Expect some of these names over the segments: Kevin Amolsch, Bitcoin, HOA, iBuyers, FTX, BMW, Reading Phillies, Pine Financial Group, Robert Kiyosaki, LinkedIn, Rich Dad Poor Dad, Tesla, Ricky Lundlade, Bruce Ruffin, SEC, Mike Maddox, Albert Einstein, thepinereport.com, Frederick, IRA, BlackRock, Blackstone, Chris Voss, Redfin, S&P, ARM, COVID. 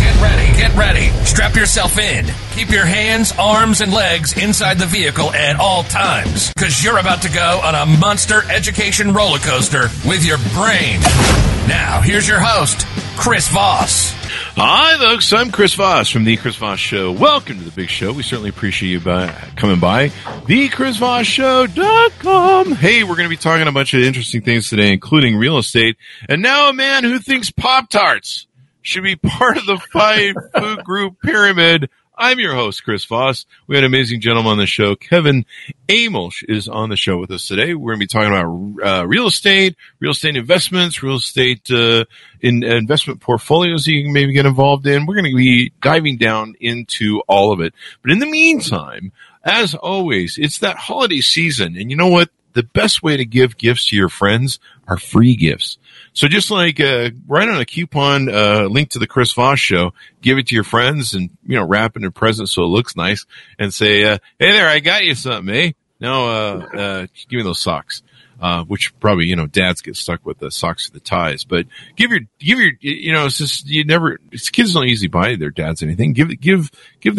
Get ready. Strap yourself in. Keep your hands, arms, and legs inside the vehicle at all times, because you're about to go on a monster education roller coaster with your brain. Now, here's your host, Chris Voss. Hi, folks. I'm Chris Voss from The Chris Voss Show. Welcome to the big show. We certainly appreciate you coming by. thechrisvossshow.com. Hey, we're going to be talking a bunch of interesting things today, including real estate. And now a man who thinks Pop-Tarts should be part of the 5 food group pyramid. I'm your host, Chris Voss. We had an amazing gentleman on the show. Kevin Amolsch is on the show with us today. We're going to be talking about real estate investments, real estate in investment portfolios you can maybe get involved in. We're going to be diving down into all of it. But in the meantime, as always, it's that holiday season. And you know what? The best way to give gifts to your friends are free gifts. So just like write on a coupon link to the Chris Voss Show, give it to your friends and, wrap it in a present so it looks nice and say, hey there, I got you something, eh? No, give me those socks, which probably, dads get stuck with the socks or the ties. But kids don't easily buy their dads anything. Give the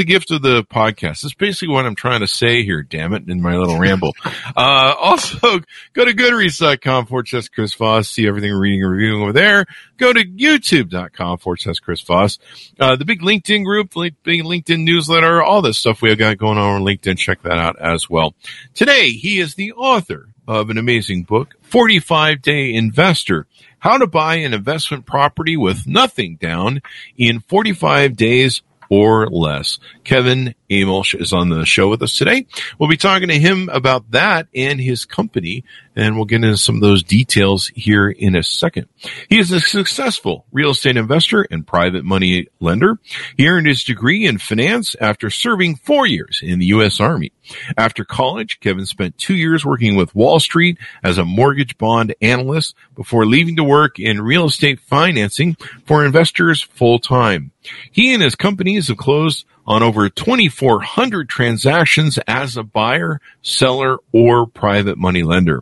gift of the podcast. That's basically what I'm trying to say here, damn it, in my little ramble. Also, go to goodreads.com/Chris Voss. See everything we're reading and reviewing over there. Go to youtube.com/Chris Voss. The big LinkedIn group, big LinkedIn newsletter, all this stuff we have got going on LinkedIn. Check that out as well. Today, he is the author of an amazing book, 45-Day Investor, How to Buy an Investment Property with Nothing Down in 45 Days or Less. Kevin Amolsch is on the show with us today. We'll be talking to him about that and his company, and we'll get into some of those details here in a second. He is a successful real estate investor and private money lender. He earned his degree in finance after serving 4 years in the U.S. Army. After college, Kevin spent 2 years working with Wall Street as a mortgage bond analyst before leaving to work in real estate financing for investors full-time. He and his companies have closed on over 2,400 transactions as a buyer, seller, or private money lender.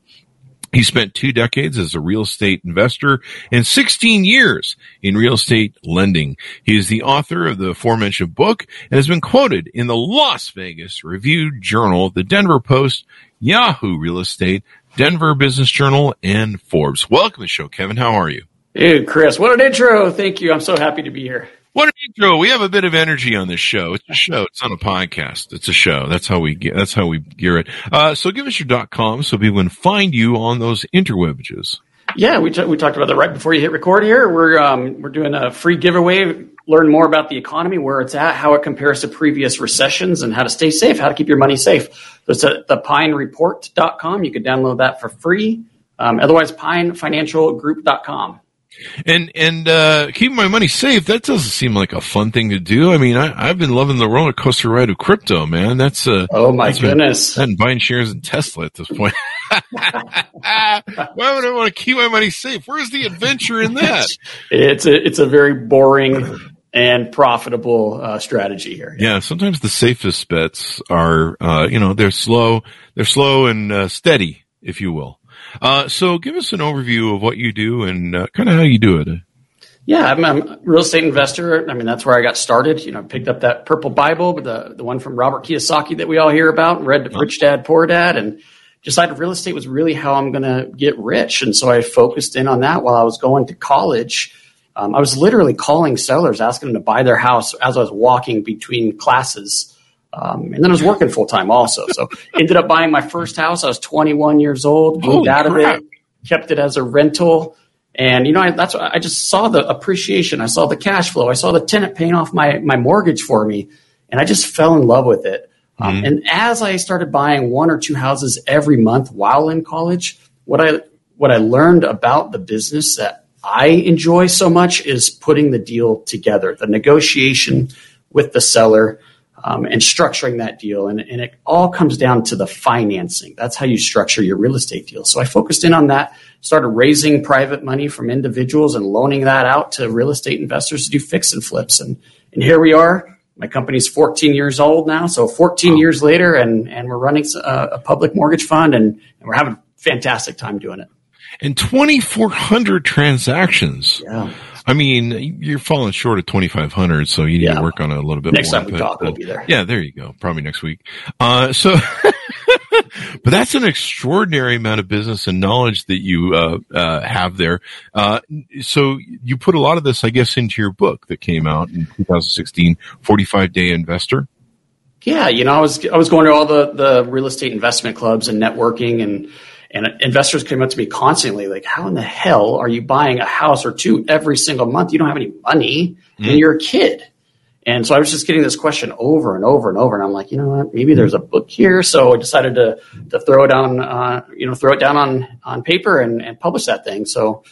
He spent 2 decades as a real estate investor and 16 years in real estate lending. He is the author of the aforementioned book and has been quoted in the Las Vegas Review-Journal, the Denver Post, Yahoo Real Estate, Denver Business Journal, and Forbes. Welcome to the show, Kevin. How are you? Hey, Chris. What an intro. Thank you. I'm so happy to be here. What an intro. We have a bit of energy on this show. It's a show. It's not a podcast. It's a show. That's how we gear it. So give us your .com so people can find you on those interwebages. Yeah, we talked about that right before you hit record here. We're doing a free giveaway. Learn more about the economy, where it's at, how it compares to previous recessions, and how to stay safe, how to keep your money safe. So it's at thepinereport.com. You can download that for free. Otherwise, pinefinancialgroup.com. And keeping my money safe, that doesn't seem like a fun thing to do. I mean, I've been loving the roller coaster ride of crypto, man. That's goodness. I'm buying shares in Tesla at this point. Why would I want to keep my money safe? Where's the adventure in that? It's a very boring and profitable strategy here. Yeah, sometimes the safest bets are they're slow and steady, if you will. So give us an overview of what you do and kind of how you do it. Yeah, I'm a real estate investor. I mean, that's where I got started. I picked up that purple Bible, the one from Robert Kiyosaki that we all hear about, and read Rich Dad, Poor Dad, and decided real estate was really how I'm going to get rich. And so I focused in on that while I was going to college. I was literally calling sellers, asking them to buy their house as I was walking between classes. And then I was working full-time also. So ended up buying my first house. I was 21 years old, moved out of it, kept it as a rental. And, I just saw the appreciation. I saw the cash flow. I saw the tenant paying off my mortgage for me. And I just fell in love with it. And as I started buying 1 or 2 houses every month while in college, what I learned about the business that I enjoy so much is putting the deal together, the negotiation with the seller. and structuring that deal. And it all comes down to the financing. That's how you structure your real estate deal. So I focused in on that, started raising private money from individuals and loaning that out to real estate investors to do fix and flips. And here we are. My company's 14 years old now. So 14 wow. years later, and we're running a public mortgage fund, and we're having a fantastic time doing it. And 2,400 transactions. Yeah. I mean, you're falling short of 2,500, so you need to work on it a little bit next more. Next time we talk, we'll be there. Yeah, there you go. Probably next week. But that's an extraordinary amount of business and knowledge that you have there. So you put a lot of this, I guess, into your book that came out in 2016, 45-Day Investor. Yeah, you know, I was going to all the real estate investment clubs and networking, and investors came up to me constantly like, how in the hell are you buying a house or two every single month? You don't have any money and you're a kid. And so I was just getting this question over and over and over. And I'm like, you know what, maybe there's a book here. So I decided to throw it down on paper and publish that thing. So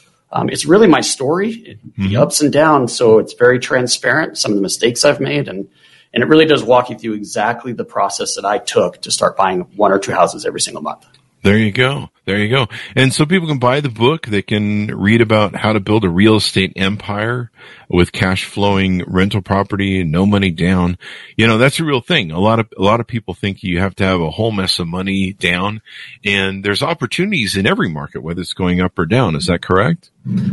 it's really my story, the ups and downs. So it's very transparent, some of the mistakes I've made. And it really does walk you through exactly the process that I took to start buying one or two houses every single month. There you go. There you go. And so people can buy the book. They can read about how to build a real estate empire with cash flowing rental property and no money down. You know, that's a real thing. A lot of people think you have to have a whole mess of money down, and there's opportunities in every market, whether it's going up or down. Is that correct?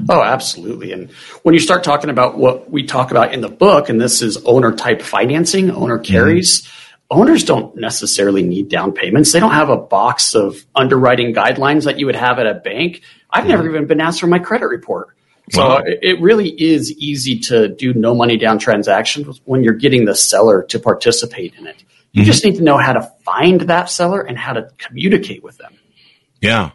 Oh, absolutely. And when you start talking about what we talk about in the book, and this is owner type financing, owner carries, owners don't necessarily need down payments. They don't have a box of underwriting guidelines that you would have at a bank. I've never even been asked for my credit report. So it really is easy to do no money down transactions when you're getting the seller to participate in it. You just need to know how to find that seller and how to communicate with them. Yeah,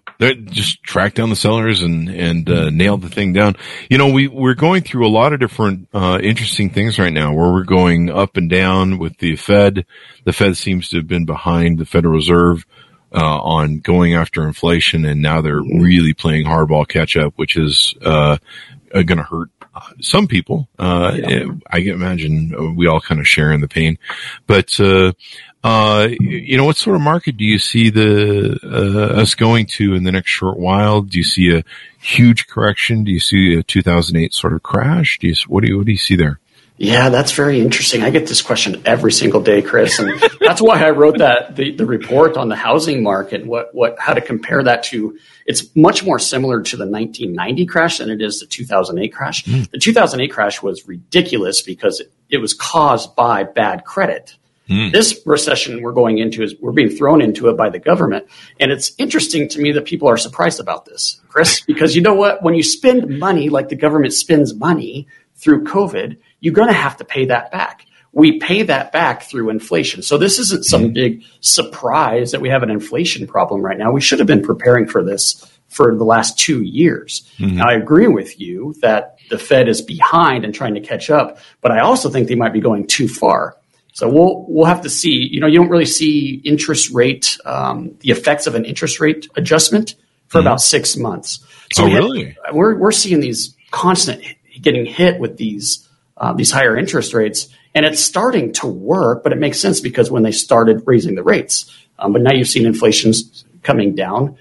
just track down the sellers and nail the thing down. You know, we're going through a lot of different interesting things right now, where we're going up and down with the Fed. The Fed seems to have been behind the Federal Reserve on going after inflation, and now they're really playing hardball catch up, which is going to hurt some people. I can imagine we all kind of share in the pain, but. You know, what sort of market do you see us going to in the next short while? Do you see a huge correction? Do you see a 2008 sort of crash? What do you see there? Yeah, that's very interesting. I get this question every single day, Chris, and that's why I wrote the report on the housing market. How to compare that to? It's much more similar to the 1990 crash than it is the 2008 crash. The 2008 crash was ridiculous because it was caused by bad credit. This recession we're going into we're being thrown into it by the government. And it's interesting to me that people are surprised about this, Chris, because you know what? When you spend money like the government spends money through COVID, you're going to have to pay that back. We pay that back through inflation. So this isn't some big surprise that we have an inflation problem right now. We should have been preparing for this for the last 2 years. Now, I agree with you that the Fed is behind and trying to catch up, but I also think they might be going too far. So we'll have to see. You know, you don't really see interest rate, the effects of an interest rate adjustment for about 6 months. So really? We're seeing these constant getting hit with these higher interest rates, and it's starting to work, but it makes sense because when they started raising the rates, but now you've seen inflation's coming down.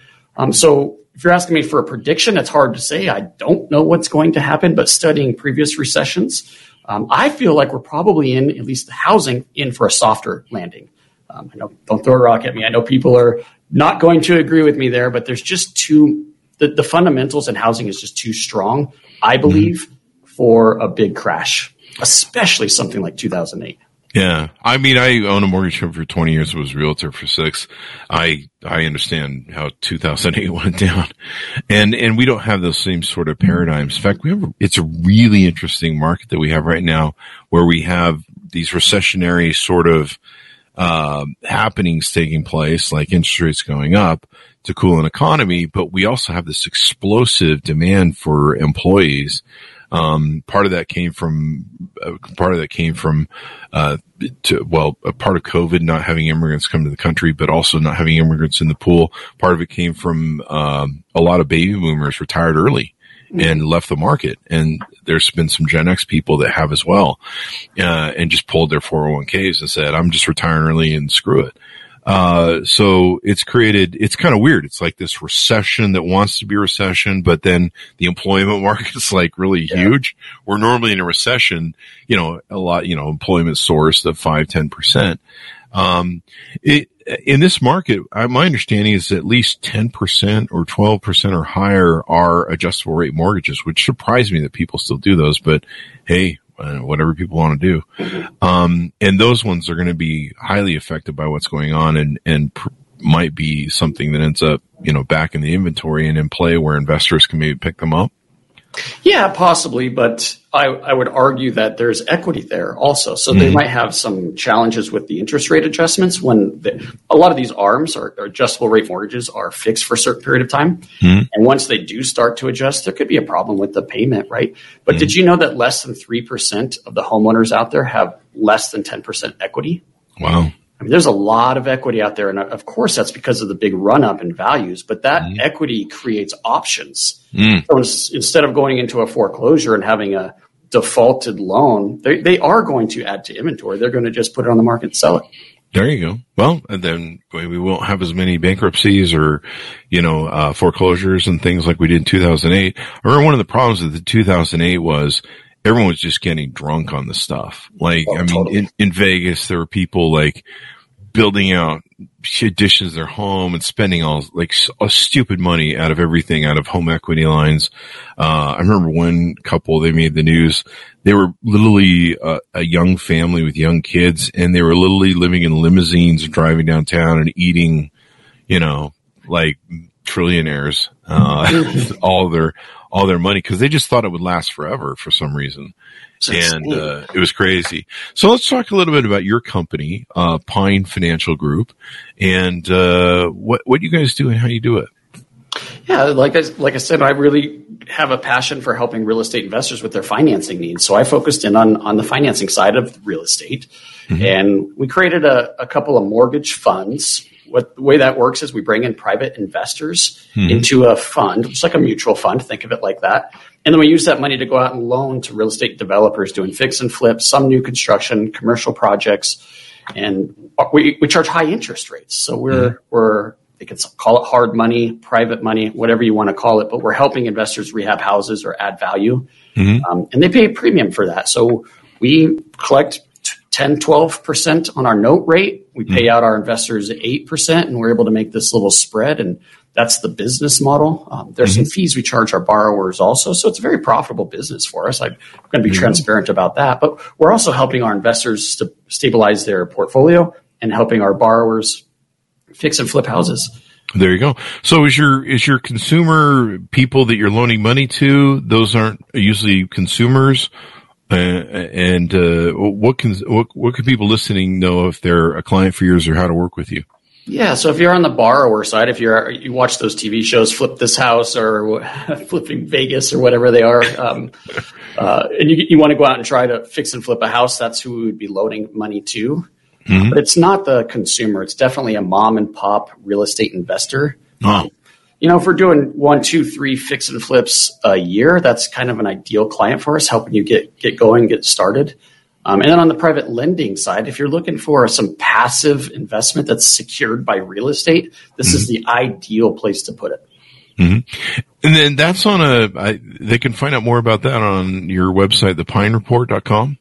So if you're asking me for a prediction, it's hard to say. I don't know what's going to happen, but studying previous recessions, I feel like we're probably in, at least the housing, in for a softer landing. I know, don't throw a rock at me. I know people are not going to agree with me there, but there's just the fundamentals in housing is just too strong, I believe, for a big crash, especially something like 2008. Yeah. I mean, I own a mortgage home for 20 years, was realtor for 6. I understand how 2008 went down, and we don't have those same sort of paradigms. In fact, it's a really interesting market that we have right now, where we have these recessionary sort of, happenings taking place, like interest rates going up to cool an economy. But we also have this explosive demand for employees. Part of COVID, not having immigrants come to the country, but also not having immigrants in the pool. Part of it came from a lot of baby boomers retired early and left the market. And there's been some Gen X people that have as well, and just pulled their 401ks and said, I'm just retiring early and screw it. So it's created, it's kind of weird. It's like this recession that wants to be recession, but then the employment market's like really huge. We're normally in a recession, you know, a lot, you know, employment source of 5-10%. In this market, my understanding is at least 10% or 12% or higher are adjustable rate mortgages, which surprised me that people still do those, but hey, whatever people want to do. And those ones are going to be highly affected by what's going on, and might be something that ends up, you know, back in the inventory and in play where investors can maybe pick them up. Yeah, possibly. But I would argue that there's equity there also. So they might have some challenges with the interest rate adjustments when a lot of these ARMs, or adjustable rate mortgages, are fixed for a certain period of time. And once they do start to adjust, there could be a problem with the payment, right? But did you know that less than 3% of the homeowners out there have less than 10% equity? Wow. I mean, there's a lot of equity out there. And of course, that's because of the big run up in values, but that equity creates options. So instead of going into a foreclosure and having a defaulted loan, they are going to add to inventory. They're going to just put it on the market and sell it. There you go. Well, and then we won't have as many bankruptcies or, you know, foreclosures and things like we did in 2008. I remember one of the problems with the 2008 was everyone was just getting drunk on the stuff. Like, totally. in Vegas, there were people like building out additions to their home and spending all like stupid money out of everything, out of home equity lines. I remember one couple, they made the news. They were literally a young family with young kids, and they were literally living in limousines and driving downtown and eating, you know, like trillionaires, all their money, because they just thought it would last forever for some reason. And it was crazy. So let's talk a little bit about your company, Pine Financial Group, and what you guys do and how you do it. Yeah, like I said, I really have a passion for helping real estate investors with their financing needs. So I focused in on the financing side of real estate, and we created a couple of mortgage funds. The way that works is we bring in private investors into a fund, which is like a mutual fund. Think of it like that. And then we use that money to go out and loan to real estate developers doing fix and flips, some new construction, commercial projects. And we charge high interest rates. So they can call it hard money, private money, whatever you want to call it, but we're helping investors rehab houses or add value. And they pay a premium for that. So we collect 10, 12% on our note rate. We pay out our investors 8%, and we're able to make this little spread. And that's the business model. There's some fees we charge our borrowers also. So it's a very profitable business for us. I'm going to be transparent about that. But we're also helping our investors to stabilize their portfolio and helping our borrowers fix and flip houses. There you go. So is your consumer people that you're loaning money to, those aren't usually consumers? And what can people listening know if they're a client for yours or how to work with you? Yeah, so if you're on the borrower side, if you watch those TV shows, Flip This House or Flipping Vegas or whatever they are, and you want to go out and try to fix and flip a house, that's who we would be loaning money to. But it's not the consumer. It's definitely a mom and pop real estate investor. You know, if we're doing 1, 2, 3 fix and flips a year, that's kind of an ideal client for us, helping you get going, get started. And then on the private lending side, if you're looking for some passive investment that's secured by real estate, this is the ideal place to put it. And then that's on they can find out more about that on your website, thepinereport.com.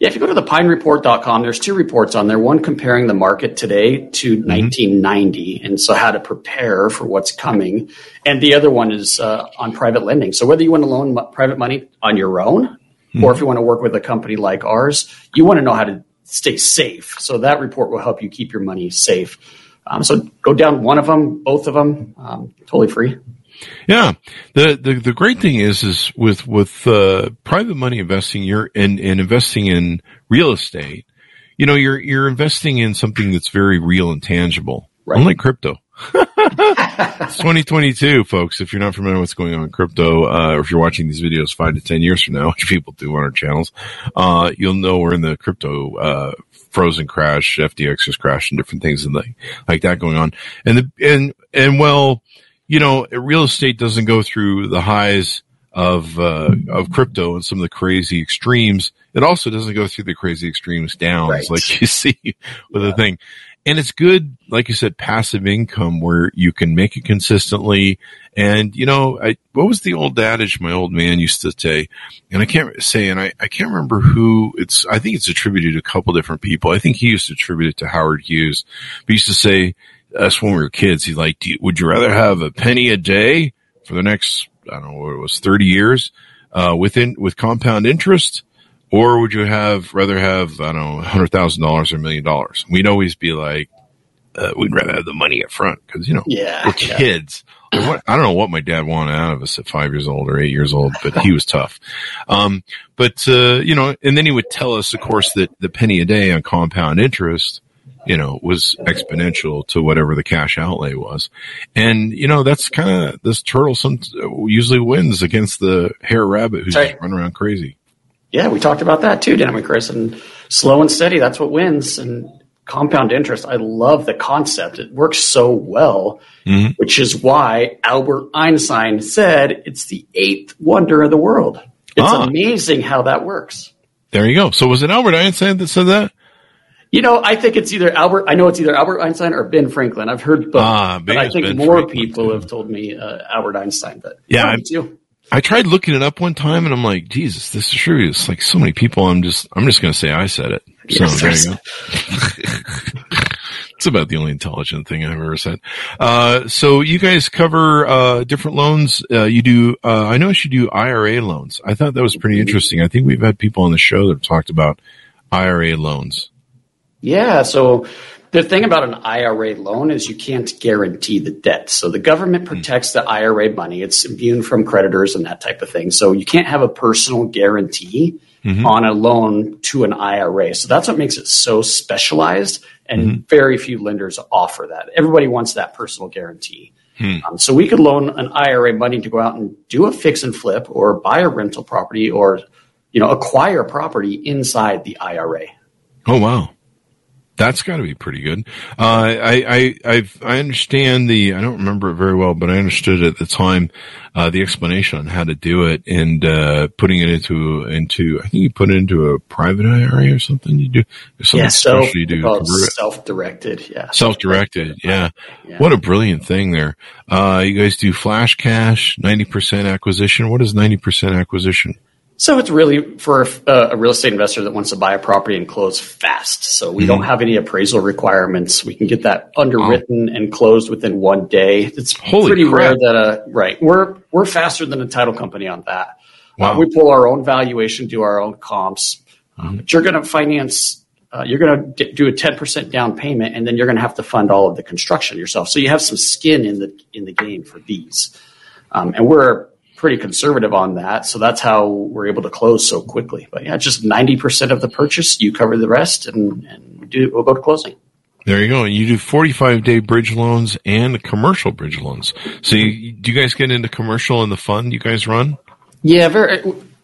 Yeah, if you go to thepinereport.com, there's 2 reports on there. One comparing the market today to 1990, and so how to prepare for what's coming. And the other one is on private lending. So whether you want to loan private money on your own, or if you want to work with a company like ours, you want to know how to stay safe. So that report will help you keep your money safe. So go down one of them, both of them, totally free. Yeah. The great thing is with private money investing, you're investing in real estate, you know, you're investing in something that's very real and tangible, right? Unlike crypto. It's 2022, folks. If you're not familiar with what's going on in crypto, or if you're watching these videos 5 to 10 years from now, which people do on our channels, you'll know we're in the crypto, frozen crash, FTX is crashing, different things and like that going on. And well, you know, real estate doesn't go through the highs of crypto and some of the crazy extremes. It also doesn't go through the crazy extremes downs, right, like you see with the thing. And it's good, like you said, passive income where you can make it consistently. And, you know, what was the old adage my old man used to say? And I can't remember who it's, I think it's attributed to a couple different people. I think he used to attribute it to Howard Hughes. But he used to say, us when we were kids, he's like, would you rather have a penny a day for the next, I don't know what it was, 30 years, with compound interest? Or would you rather have, I don't know, $100,000 or $1 million? We'd always be like, we'd rather have the money up front because, you know, we're kids. Like I don't know what my dad wanted out of us at 5 years old or 8 years old, but he was tough. You know, and then he would tell us, of course, that the penny a day on compound interest, you know, was exponential to whatever the cash outlay was. And, you know, that's kind of this turtle usually wins against the hare rabbit who's just running around crazy. Yeah, we talked about that too, didn't we, Chris? And slow and steady, that's what wins. And compound interest, I love the concept. It works so well, which is why Albert Einstein said it's the eighth wonder of the world. It's amazing how that works. There you go. So was it Albert Einstein that said that? You know, I think it's either Albert – I know it's either Albert Einstein or Ben Franklin. I've heard both, but I think Ben more Franklin people too. Have told me Albert Einstein. But yeah, me too. I tried looking it up one time, and I'm like, Jesus, this is true. It's like so many people. I'm just going to say I said it. So yes, there you go. It's about the only intelligent thing I've ever said. So you guys cover different loans. You do. I noticed you do IRA loans. I thought that was pretty interesting. I think we've had people on the show that have talked about IRA loans. Yeah. So the thing about an IRA loan is you can't guarantee the debt. So the government protects the IRA money. It's immune from creditors and that type of thing. So you can't have a personal guarantee on a loan to an IRA. So that's what makes it so specialized, and very few lenders offer that. Everybody wants that personal guarantee. So we could loan an IRA money to go out and do a fix and flip or buy a rental property or, you know, acquire property inside the IRA. Oh, wow. That's got to be pretty good. I understand I don't remember it very well, but I understood at the time the explanation on how to do it and putting it into I think you put it into a private IRA or something. You do something special. You do self-directed. Yeah, self-directed. Yeah, what a brilliant thing there. You guys do flash cash, 90% acquisition. What is 90% acquisition? So it's really for a real estate investor that wants to buy a property and close fast. So we don't have any appraisal requirements. We can get that underwritten and closed within 1 day. It's Holy crap. Rare that we're faster than a title company on that. Wow. We pull our own valuation, do our own comps. But you're going to finance, you're going to do a 10% down payment, and then you're going to have to fund all of the construction yourself. So you have some skin in the game for these, and we're pretty conservative on that. So that's how we're able to close so quickly. But yeah, just 90% of the purchase, you cover the rest, and we'll go to closing. There you go. And you do 45-day bridge loans and commercial bridge loans. So do you guys get into commercial in the fund you guys run? Yeah, very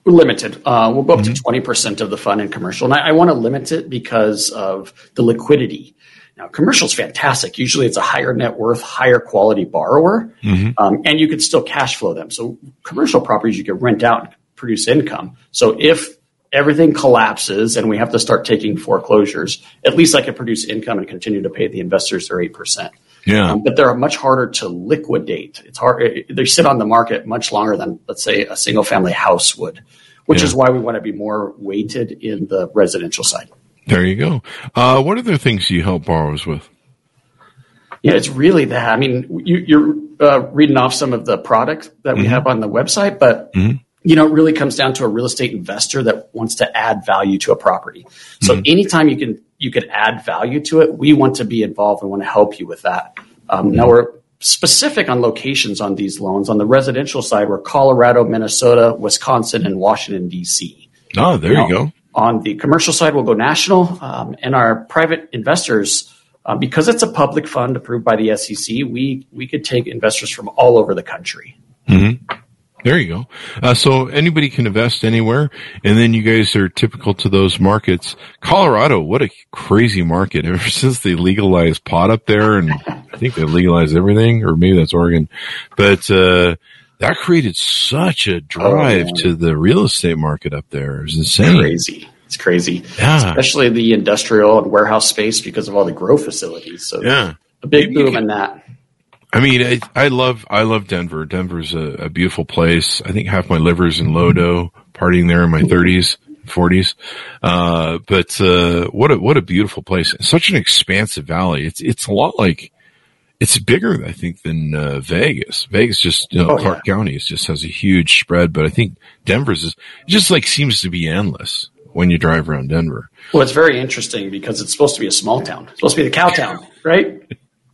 limited. We'll go up to 20% of the fund in commercial. And I want to limit it because of the liquidity. Now, commercial is fantastic. Usually it's a higher net worth, higher quality borrower, and you could still cash flow them. So commercial properties you can rent out and produce income. So if everything collapses and we have to start taking foreclosures, at least I can produce income and continue to pay the investors their 8%. Yeah. But they're much harder to liquidate. It's hard. They sit on the market much longer than, let's say, a single family house would, which is why we want to be more weighted in the residential side. There you go. What other things do you help borrowers with? Yeah, it's really that. I mean, you're reading off some of the products that we have on the website, but you know, it really comes down to a real estate investor that wants to add value to a property. So anytime you could add value to it, we want to be involved and want to help you with that. Now we're specific on locations on these loans. On the residential side, we're Colorado, Minnesota, Wisconsin, and Washington, D.C. Oh, there you go. On the commercial side, we'll go national, and our private investors, because it's a public fund approved by the SEC, we could take investors from all over the country. There you go. So anybody can invest anywhere, and then you guys are typical to those markets. Colorado, what a crazy market. Ever since they legalized pot up there, and I think they legalized everything, or maybe that's Oregon, but that created such a drive to the real estate market up there. It's insane. Crazy. It's crazy. Yeah. Especially the industrial and warehouse space because of all the grow facilities. So a big boom in that. I mean, I love Denver. Denver's a beautiful place. I think half my liver's in Lodo, partying there in my 30s, 40s. But what a beautiful place. Such an expansive valley. It's a lot like, it's bigger, I think, than Vegas. Vegas just, Clark County just has a huge spread. But I think Denver's just seems to be endless when you drive around Denver. Well, it's very interesting because it's supposed to be a small town. It's supposed to be the cow town, right?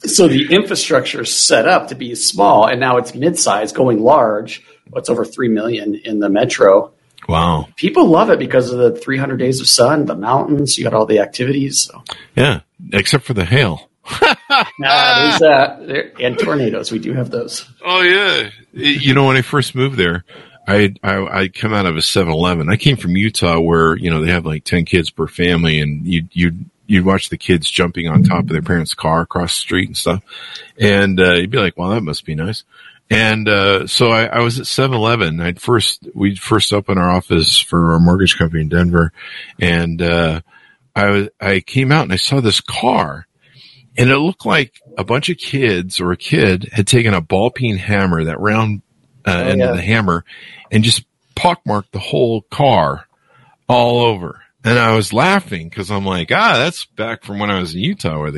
So the infrastructure is set up to be small, and now it's mid-size, going large. It's over 3 million in the metro. Wow. People love it because of the 300 days of sun, the mountains. You got all the activities. So. Yeah, except for the hail. There's that. And tornadoes. We do have those. Oh, yeah. You know, when I first moved there, I come out of a 7-Eleven. I came from Utah where, they have 10 kids per family, and you'd watch the kids jumping on top of their parents' car across the street and stuff. And you'd be like, wow, that must be nice. And so I was at 7-Eleven. We'd first opened our office for our mortgage company in Denver. And I came out and I saw this car. And it looked like a bunch of kids or a kid had taken a ball peen hammer, that round end of the hammer, and just pockmarked the whole car all over. And I was laughing because I'm like, that's back from when I was in Utah where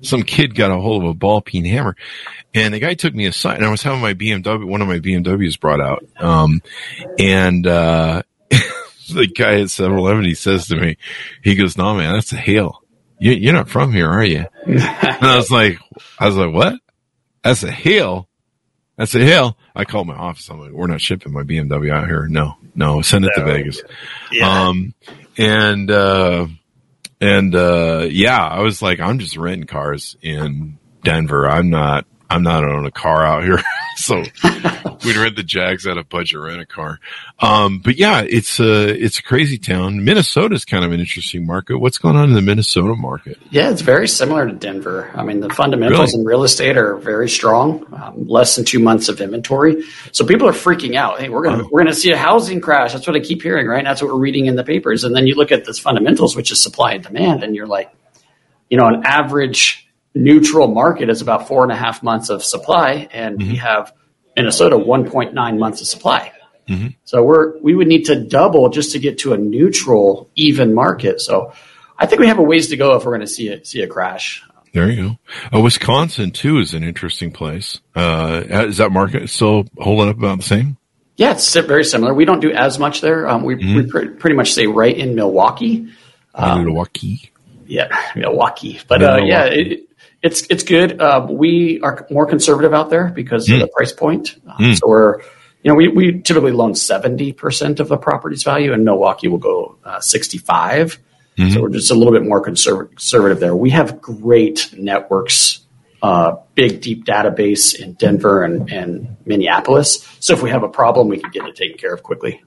some kid got a hold of a ball peen hammer. And the guy took me aside, and I was having one of my BMWs brought out. The guy at 7-Eleven, he says to me, he goes, "No, man, that's a hail. You're not from here, are you?" And I was like, "What? That's a hail. That's a hail." I called my office. I'm like, "We're not shipping my BMW out here. No, send it to Vegas." Yeah. I was like, "I'm just renting cars in Denver. I'm not owning a car out here." So we'd rent the Jags out of budget rent a car. It's a crazy town. Minnesota's kind of an interesting market. What's going on in the Minnesota market? Yeah, it's very similar to Denver. I mean, the fundamentals in real estate are very strong, less than 2 months of inventory. So people are freaking out. Hey, we're going to see a housing crash. That's what I keep hearing, right? That's what we're reading in the papers. And then you look at this fundamentals, which is supply and demand. And you're like, an average neutral market is about 4.5 months of supply, and we have Minnesota 1.9 months of supply. Mm-hmm. So we would need to double just to get to a neutral, even market. So I think we have a ways to go if we're going to see a crash. There you go. Wisconsin too is an interesting place. Is that market still holding up about the same? Yeah, it's very similar. We don't do as much there. We pretty much stay right in Milwaukee. Milwaukee. Yeah, Milwaukee. But Milwaukee. It's good. We are more conservative out there because of the price point. So we typically loan 70% of the property's value, and Milwaukee will go 65%. Mm-hmm. So we're just a little bit more conservative there. We have great networks, big deep database in Denver and Minneapolis. So if we have a problem, we can get it taken care of quickly.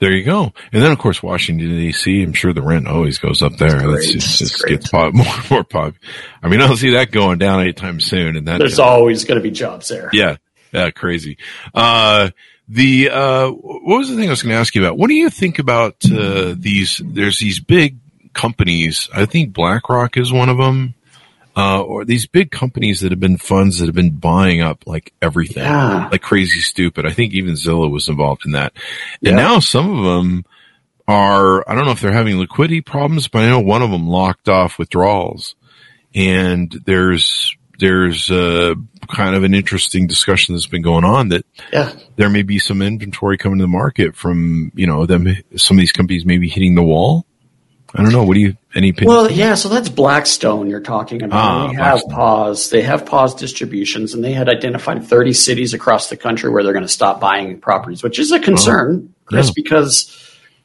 There you go. And then, of course, Washington, D.C., I'm sure the rent always goes up there. That gets more popular. I mean, I don't see that going down anytime soon. And there's always going to be jobs there. Yeah. Crazy. What was the thing I was going to ask you about? What do you think about there's these big companies. I think BlackRock is one of them. Or these big companies that have been funds that have been buying up everything, like crazy stupid. I think even Zillow was involved in that. And now some of them are, I don't know if they're having liquidity problems, but I know one of them locked off withdrawals. And there's kind of an interesting discussion that's been going on that there may be some inventory coming to the market from, them, some of these companies maybe hitting the wall. I don't know. What do you – any opinion? Well, so that's Blackstone you're talking about. They have paused. They have paused distributions, and they had identified 30 cities across the country where they're going to stop buying properties, which is a concern, Chris, because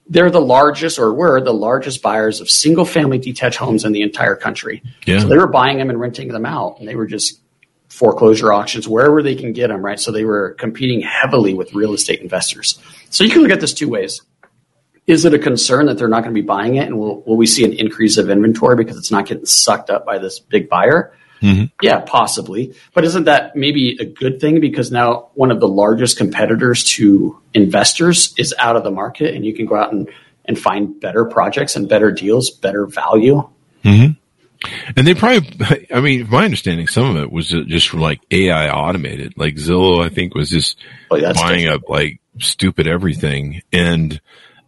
they're the largest or were the largest buyers of single-family detached homes in the entire country. Yeah. So they were buying them and renting them out, and they were just foreclosure auctions, wherever they can get them, right? So they were competing heavily with real estate investors. So you can look at this two ways. Is it a concern that they're not going to be buying it, and will we see an increase of inventory because it's not getting sucked up by this big buyer? Mm-hmm. Yeah, possibly. But isn't that maybe a good thing? Because now one of the largest competitors to investors is out of the market, and you can go out and find better projects and better deals, better value. Mm-hmm. And they probably, I mean, my understanding, some of it was just like AI automated. Like Zillow, I think, was just buying up like stupid everything. And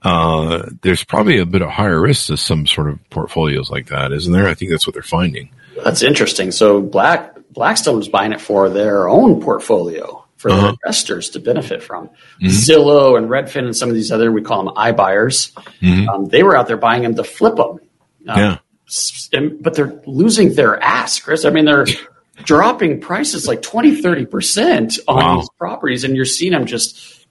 there's probably a bit of higher risk to some sort of portfolios like that, isn't there? I think that's what they're finding. That's interesting. So Blackstone's buying it for their own portfolio, for their investors to benefit from. Mm-hmm. Zillow and Redfin and some of these other, we call them iBuyers, they were out there buying them to flip them. But they're losing their ass, Chris. I mean, they're dropping prices like 20, 30% on these properties, and you're seeing them just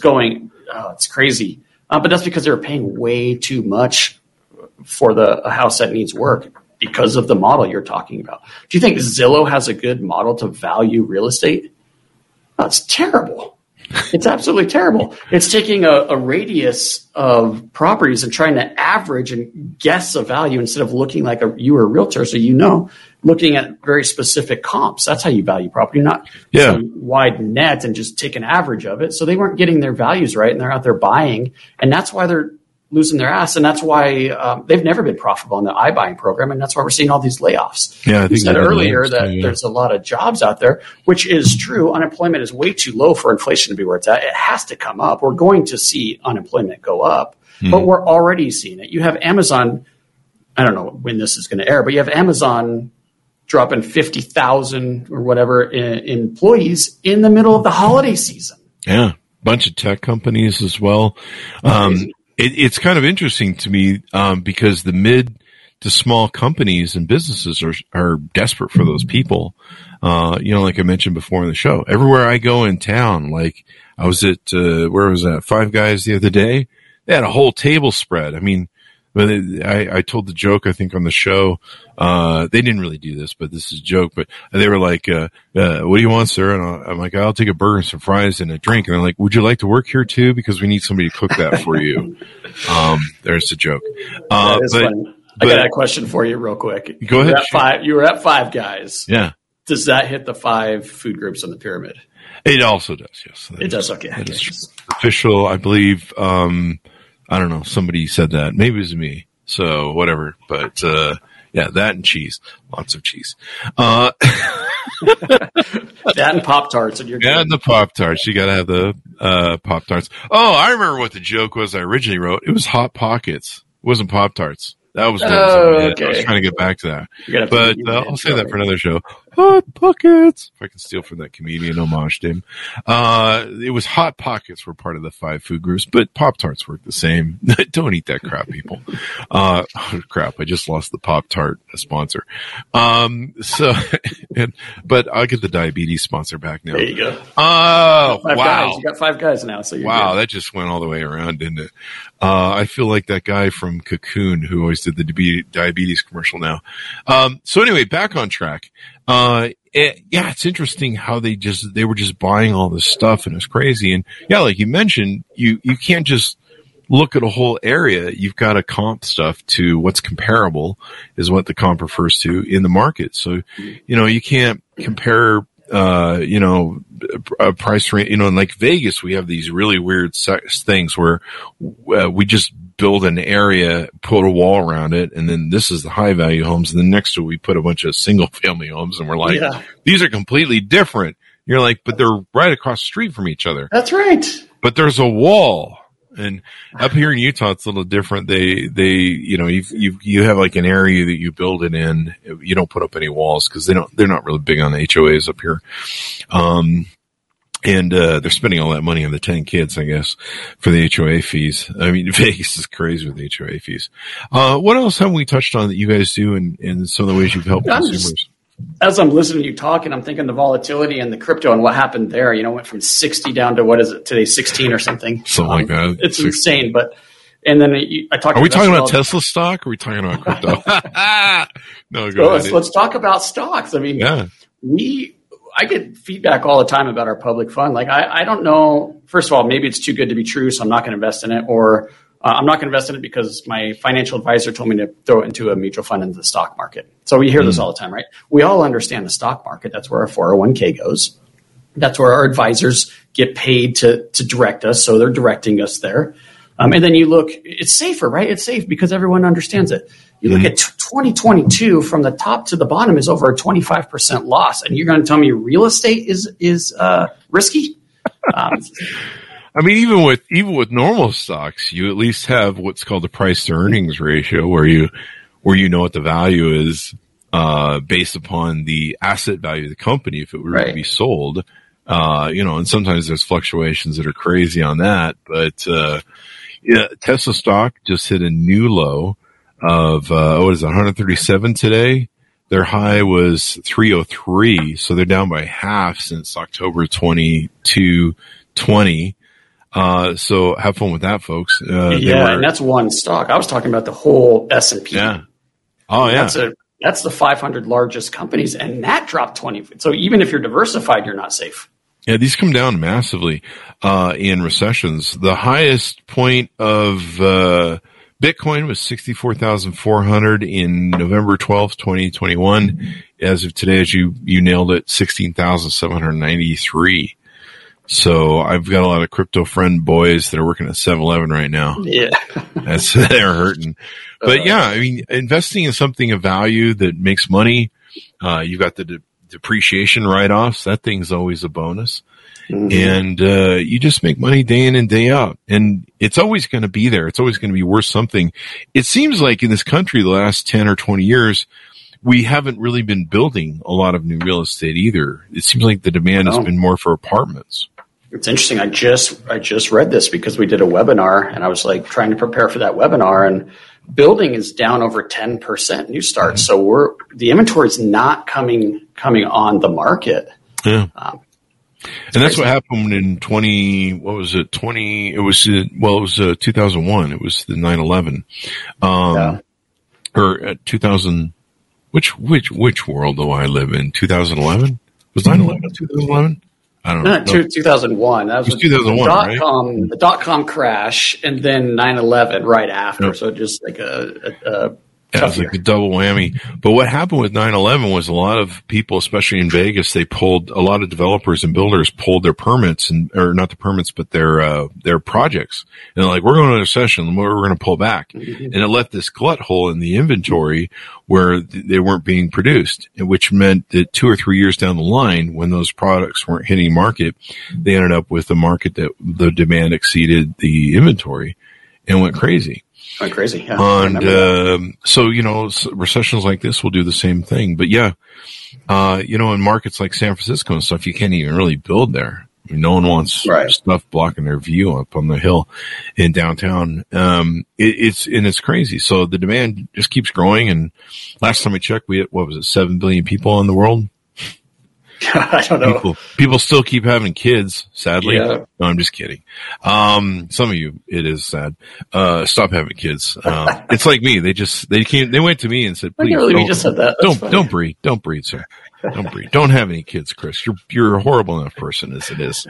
going, oh, it's crazy. But that's because they're paying way too much for a house that needs work because of the model you're talking about. Do you think Zillow has a good model to value real estate? Oh, it's terrible. It's absolutely terrible. It's taking a radius of properties and trying to average and guess a value instead of looking like you were a realtor. So, looking at very specific comps, that's how you value property, not some wide net and just take an average of it. So they weren't getting their values right, and they're out there buying. And that's why they're losing their ass. And that's why they've never been profitable in the iBuying program. And that's why we're seeing all these layoffs. Yeah, I think you said earlier that there's a lot of jobs out there, which is true. Unemployment is way too low for inflation to be where it's at. It has to come up. We're going to see unemployment go up, but we're already seeing it. You have Amazon. I don't know when this is going to air, but you have Amazon dropping 50,000 or whatever in employees in the middle of the holiday season. Yeah. Bunch of tech companies as well. It's kind of interesting to me because the mid to small companies and businesses are desperate for those people. Like I mentioned before in the show, everywhere I go in town, like I was at, where was that? Five Guys the other day. They had a whole table spread. I mean, I told the joke, I think, on the show. They didn't really do this, but this is a joke. But they were like, what do you want, sir? And I'm like, I'll take a burger and some fries and a drink. And they're like, would you like to work here, too? Because we need somebody to cook that for you. There's the joke. I got a question for you real quick. Go ahead. You were at Five Guys. Yeah. Does that hit the five food groups on the pyramid? It also does, yes. It does, okay. It's official, I believe. I don't know. Somebody said that. Maybe it was me. So whatever. But that and cheese. Lots of cheese. That and Pop-Tarts. And the Pop-Tarts. You got to have the Pop-Tarts. Oh, I remember what the joke was I originally wrote. It was Hot Pockets. It wasn't Pop-Tarts. That was okay. I was trying to get back to that. But I'll say that for another show. Hot Pockets. If I can steal from that comedian homage to him. It was Hot Pockets were part of the five food groups, but Pop-Tarts work the same. Don't eat that crap, people. I just lost the Pop-Tart sponsor. But I'll get the diabetes sponsor back now. There you go. Oh, wow. Guys. You got Five Guys now. So you're good. That just went all the way around, didn't it? I feel like that guy from Cocoon who always did the diabetes commercial now. So anyway, back on track. It's interesting how they were just buying all this stuff, and it's crazy. And like you mentioned, you can't just look at a whole area. You've got to comp stuff to what's comparable is what the comp refers to in the market. So, you can't compare, a price range, in like Vegas, we have these really weird things where we just build an area, put a wall around it, and then this is the high value homes. And then next to it, we put a bunch of single family homes, and we're like, these are completely different. You're like, but they're right across the street from each other. That's right. But there's a wall. And up here in Utah, it's a little different. You have like an area that you build it in. You don't put up any walls because they're not really big on the HOAs up here. They're spending all that money on the 10 kids, I guess, for the HOA fees. I mean, Vegas is crazy with the HOA fees. What else haven't we touched on that you guys do and some of the ways you've helped consumers? As I'm listening to you talk, and I'm thinking the volatility and the crypto and what happened there, went from 60 down to, what is it today, 16 or something? Something like that. It's insane. But, and then I talked about. Are we talking about Tesla stock or are we talking about crypto? No, go ahead. Let's talk about stocks. I mean, I get feedback all the time about our public fund. Like, I don't know. First of all, maybe it's too good to be true, so I'm not going to invest in it. Or I'm not going to invest in it because my financial advisor told me to throw it into a mutual fund in the stock market. So we hear this all the time, right? We all understand the stock market. That's where our 401k goes. That's where our advisors get paid to direct us. So they're directing us there. And then you look, it's safer, right? It's safe because everyone understands it. You look at 2022 from the top to the bottom is over a 25% loss. And you're going to tell me real estate is risky? I mean, even with normal stocks, you at least have what's called the price to earnings ratio, where you know what the value is based upon the asset value of the company if it were to be sold. And sometimes there's fluctuations that are crazy on that. But Tesla stock just hit a new low of $137 today. Their high was $303, so they're down by half since October 2220. So have fun with that, folks. And that's one stock. I was talking about the whole S&P. Yeah. Oh, yeah. That's the 500 largest companies, and that dropped 20. So even if you're diversified, you're not safe. Yeah, these come down massively in recessions. The highest point of Bitcoin was 64,400 in November 12th, 2021. As of today, as you nailed it, 16,793. So I've got a lot of crypto friend boys that are working at 7-Eleven right now. Yeah. They're hurting. But investing in something of value that makes money, you've got the depreciation write-offs. That thing's always a bonus. Mm-hmm. And you just make money day in and day out. And it's always going to be there. It's always going to be worth something. It seems like in this country the last 10 or 20 years, we haven't really been building a lot of new real estate either. It seems like the demand has been more for apartments. It's interesting. I just read this because we did a webinar, and I was like trying to prepare for that webinar, and building is down over 10% new starts. Mm-hmm. So the inventory is not coming on the market. Yeah. And that's crazy. What happened in 2001. It was the 9/11 or 2000. Which world do I live in? 2011? Was 9/11 2011? I don't know. 2001. That was 2001, right? The dot-com crash, and then 9/11 right after. Yep. So just like a tough year. It was like a double whammy. But what happened with 9/11 was a lot of people, especially in Vegas, a lot of developers and builders pulled their permits, or not the permits, but their projects. And they're like, we're going into a recession. We're going to pull back. Mm-hmm. And it left this glut hole in the inventory where they weren't being produced, which meant that 2 or 3 years down the line, when those products weren't hitting market, they ended up with a market that the demand exceeded the inventory and went crazy. Went crazy, yeah. And recessions like this will do the same thing. But in markets like San Francisco and stuff, you can't even really build there. I mean, no one wants stuff blocking their view up on the hill in downtown. It's crazy. So the demand just keeps growing. And last time I checked, we had, 7 billion people in the world. I don't know. People still keep having kids, sadly. Yeah. No, I'm just kidding. Some of you, it is sad. Stop having kids. It's like me. They went to me and said, please, don't breed, sir. Don't breed. Don't have any kids, Chris. You're a horrible enough person as it is.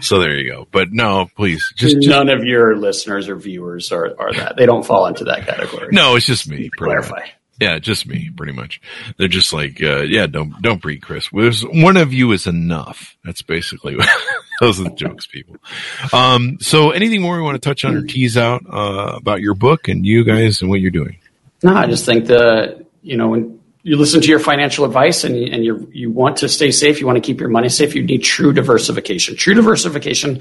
So there you go. But no, please. Just none of your listeners or viewers are that. They don't fall into that category. No, it's just me. Clarify. Yeah, just me, pretty much. They're just like, don't breed, Chris. There's one of you is enough. That's basically what those are the jokes, people. So anything more we want to touch on or tease out about your book and you guys and what you're doing? No, I just think that, when you listen to your financial advice and you want to stay safe, you want to keep your money safe, you need true diversification. True diversification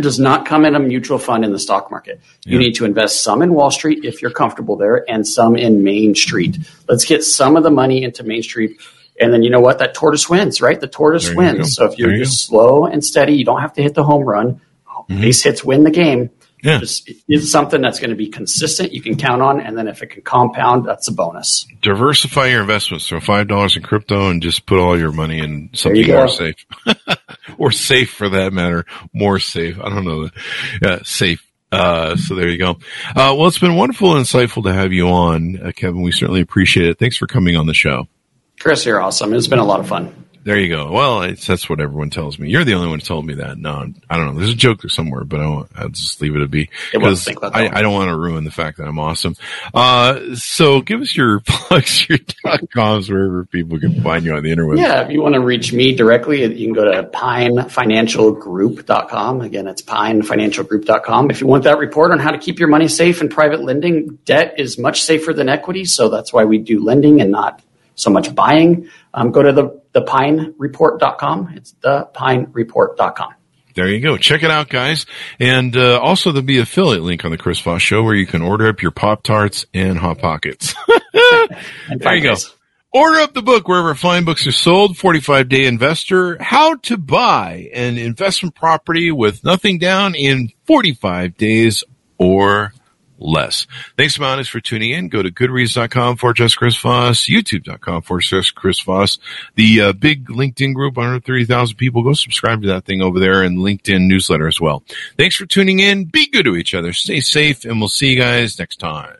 does not come in a mutual fund in the stock market. You need to invest some in Wall Street if you're comfortable there and some in Main Street. Let's get some of the money into Main Street. And then you know what? That tortoise wins, right? The tortoise wins. So if you're just slow and steady, you don't have to hit the home run. Mm-hmm. Base hits win the game. Yeah. It's something that's going to be consistent, you can count on, and then if it can compound, that's a bonus. Diversify your investments. So $5 in crypto and just put all your money in something more safe. Or safe for that matter. More safe. I don't know. Safe. So there you go. Well, it's been wonderful and insightful to have you on, Kevin. We certainly appreciate it. Thanks for coming on the show. Chris, you're awesome. It's been a lot of fun. There you go. Well, that's what everyone tells me. You're the only one who told me that. No, I don't know. There's a joke there somewhere, but I'll just leave it to be. Because I don't want to ruin the fact that I'm awesome. So give us your plugs, your .coms, wherever people can find you on the internet. Yeah, if you want to reach me directly, you can go to pinefinancialgroup.com. Again, it's pinefinancialgroup.com. If you want that report on how to keep your money safe in private lending, debt is much safer than equity. So that's why we do lending and not so much buying. Go to thepinereport.com. It's thepinereport.com. There you go. Check it out, guys. And also there'll be an affiliate link on the Chris Voss Show where you can order up your Pop-Tarts and Hot Pockets. There you go. Order up the book wherever fine books are sold, 45-Day Investor, How to Buy an Investment Property with Nothing Down in 45 Days or less. Thanks, Mounties, for tuning in. Go to goodreads.com/Chris Voss, youtube.com/Chris Voss, the big LinkedIn group, 130,000 people. Go subscribe to that thing over there and LinkedIn newsletter as well. Thanks for tuning in. Be good to each other. Stay safe, and we'll see you guys next time.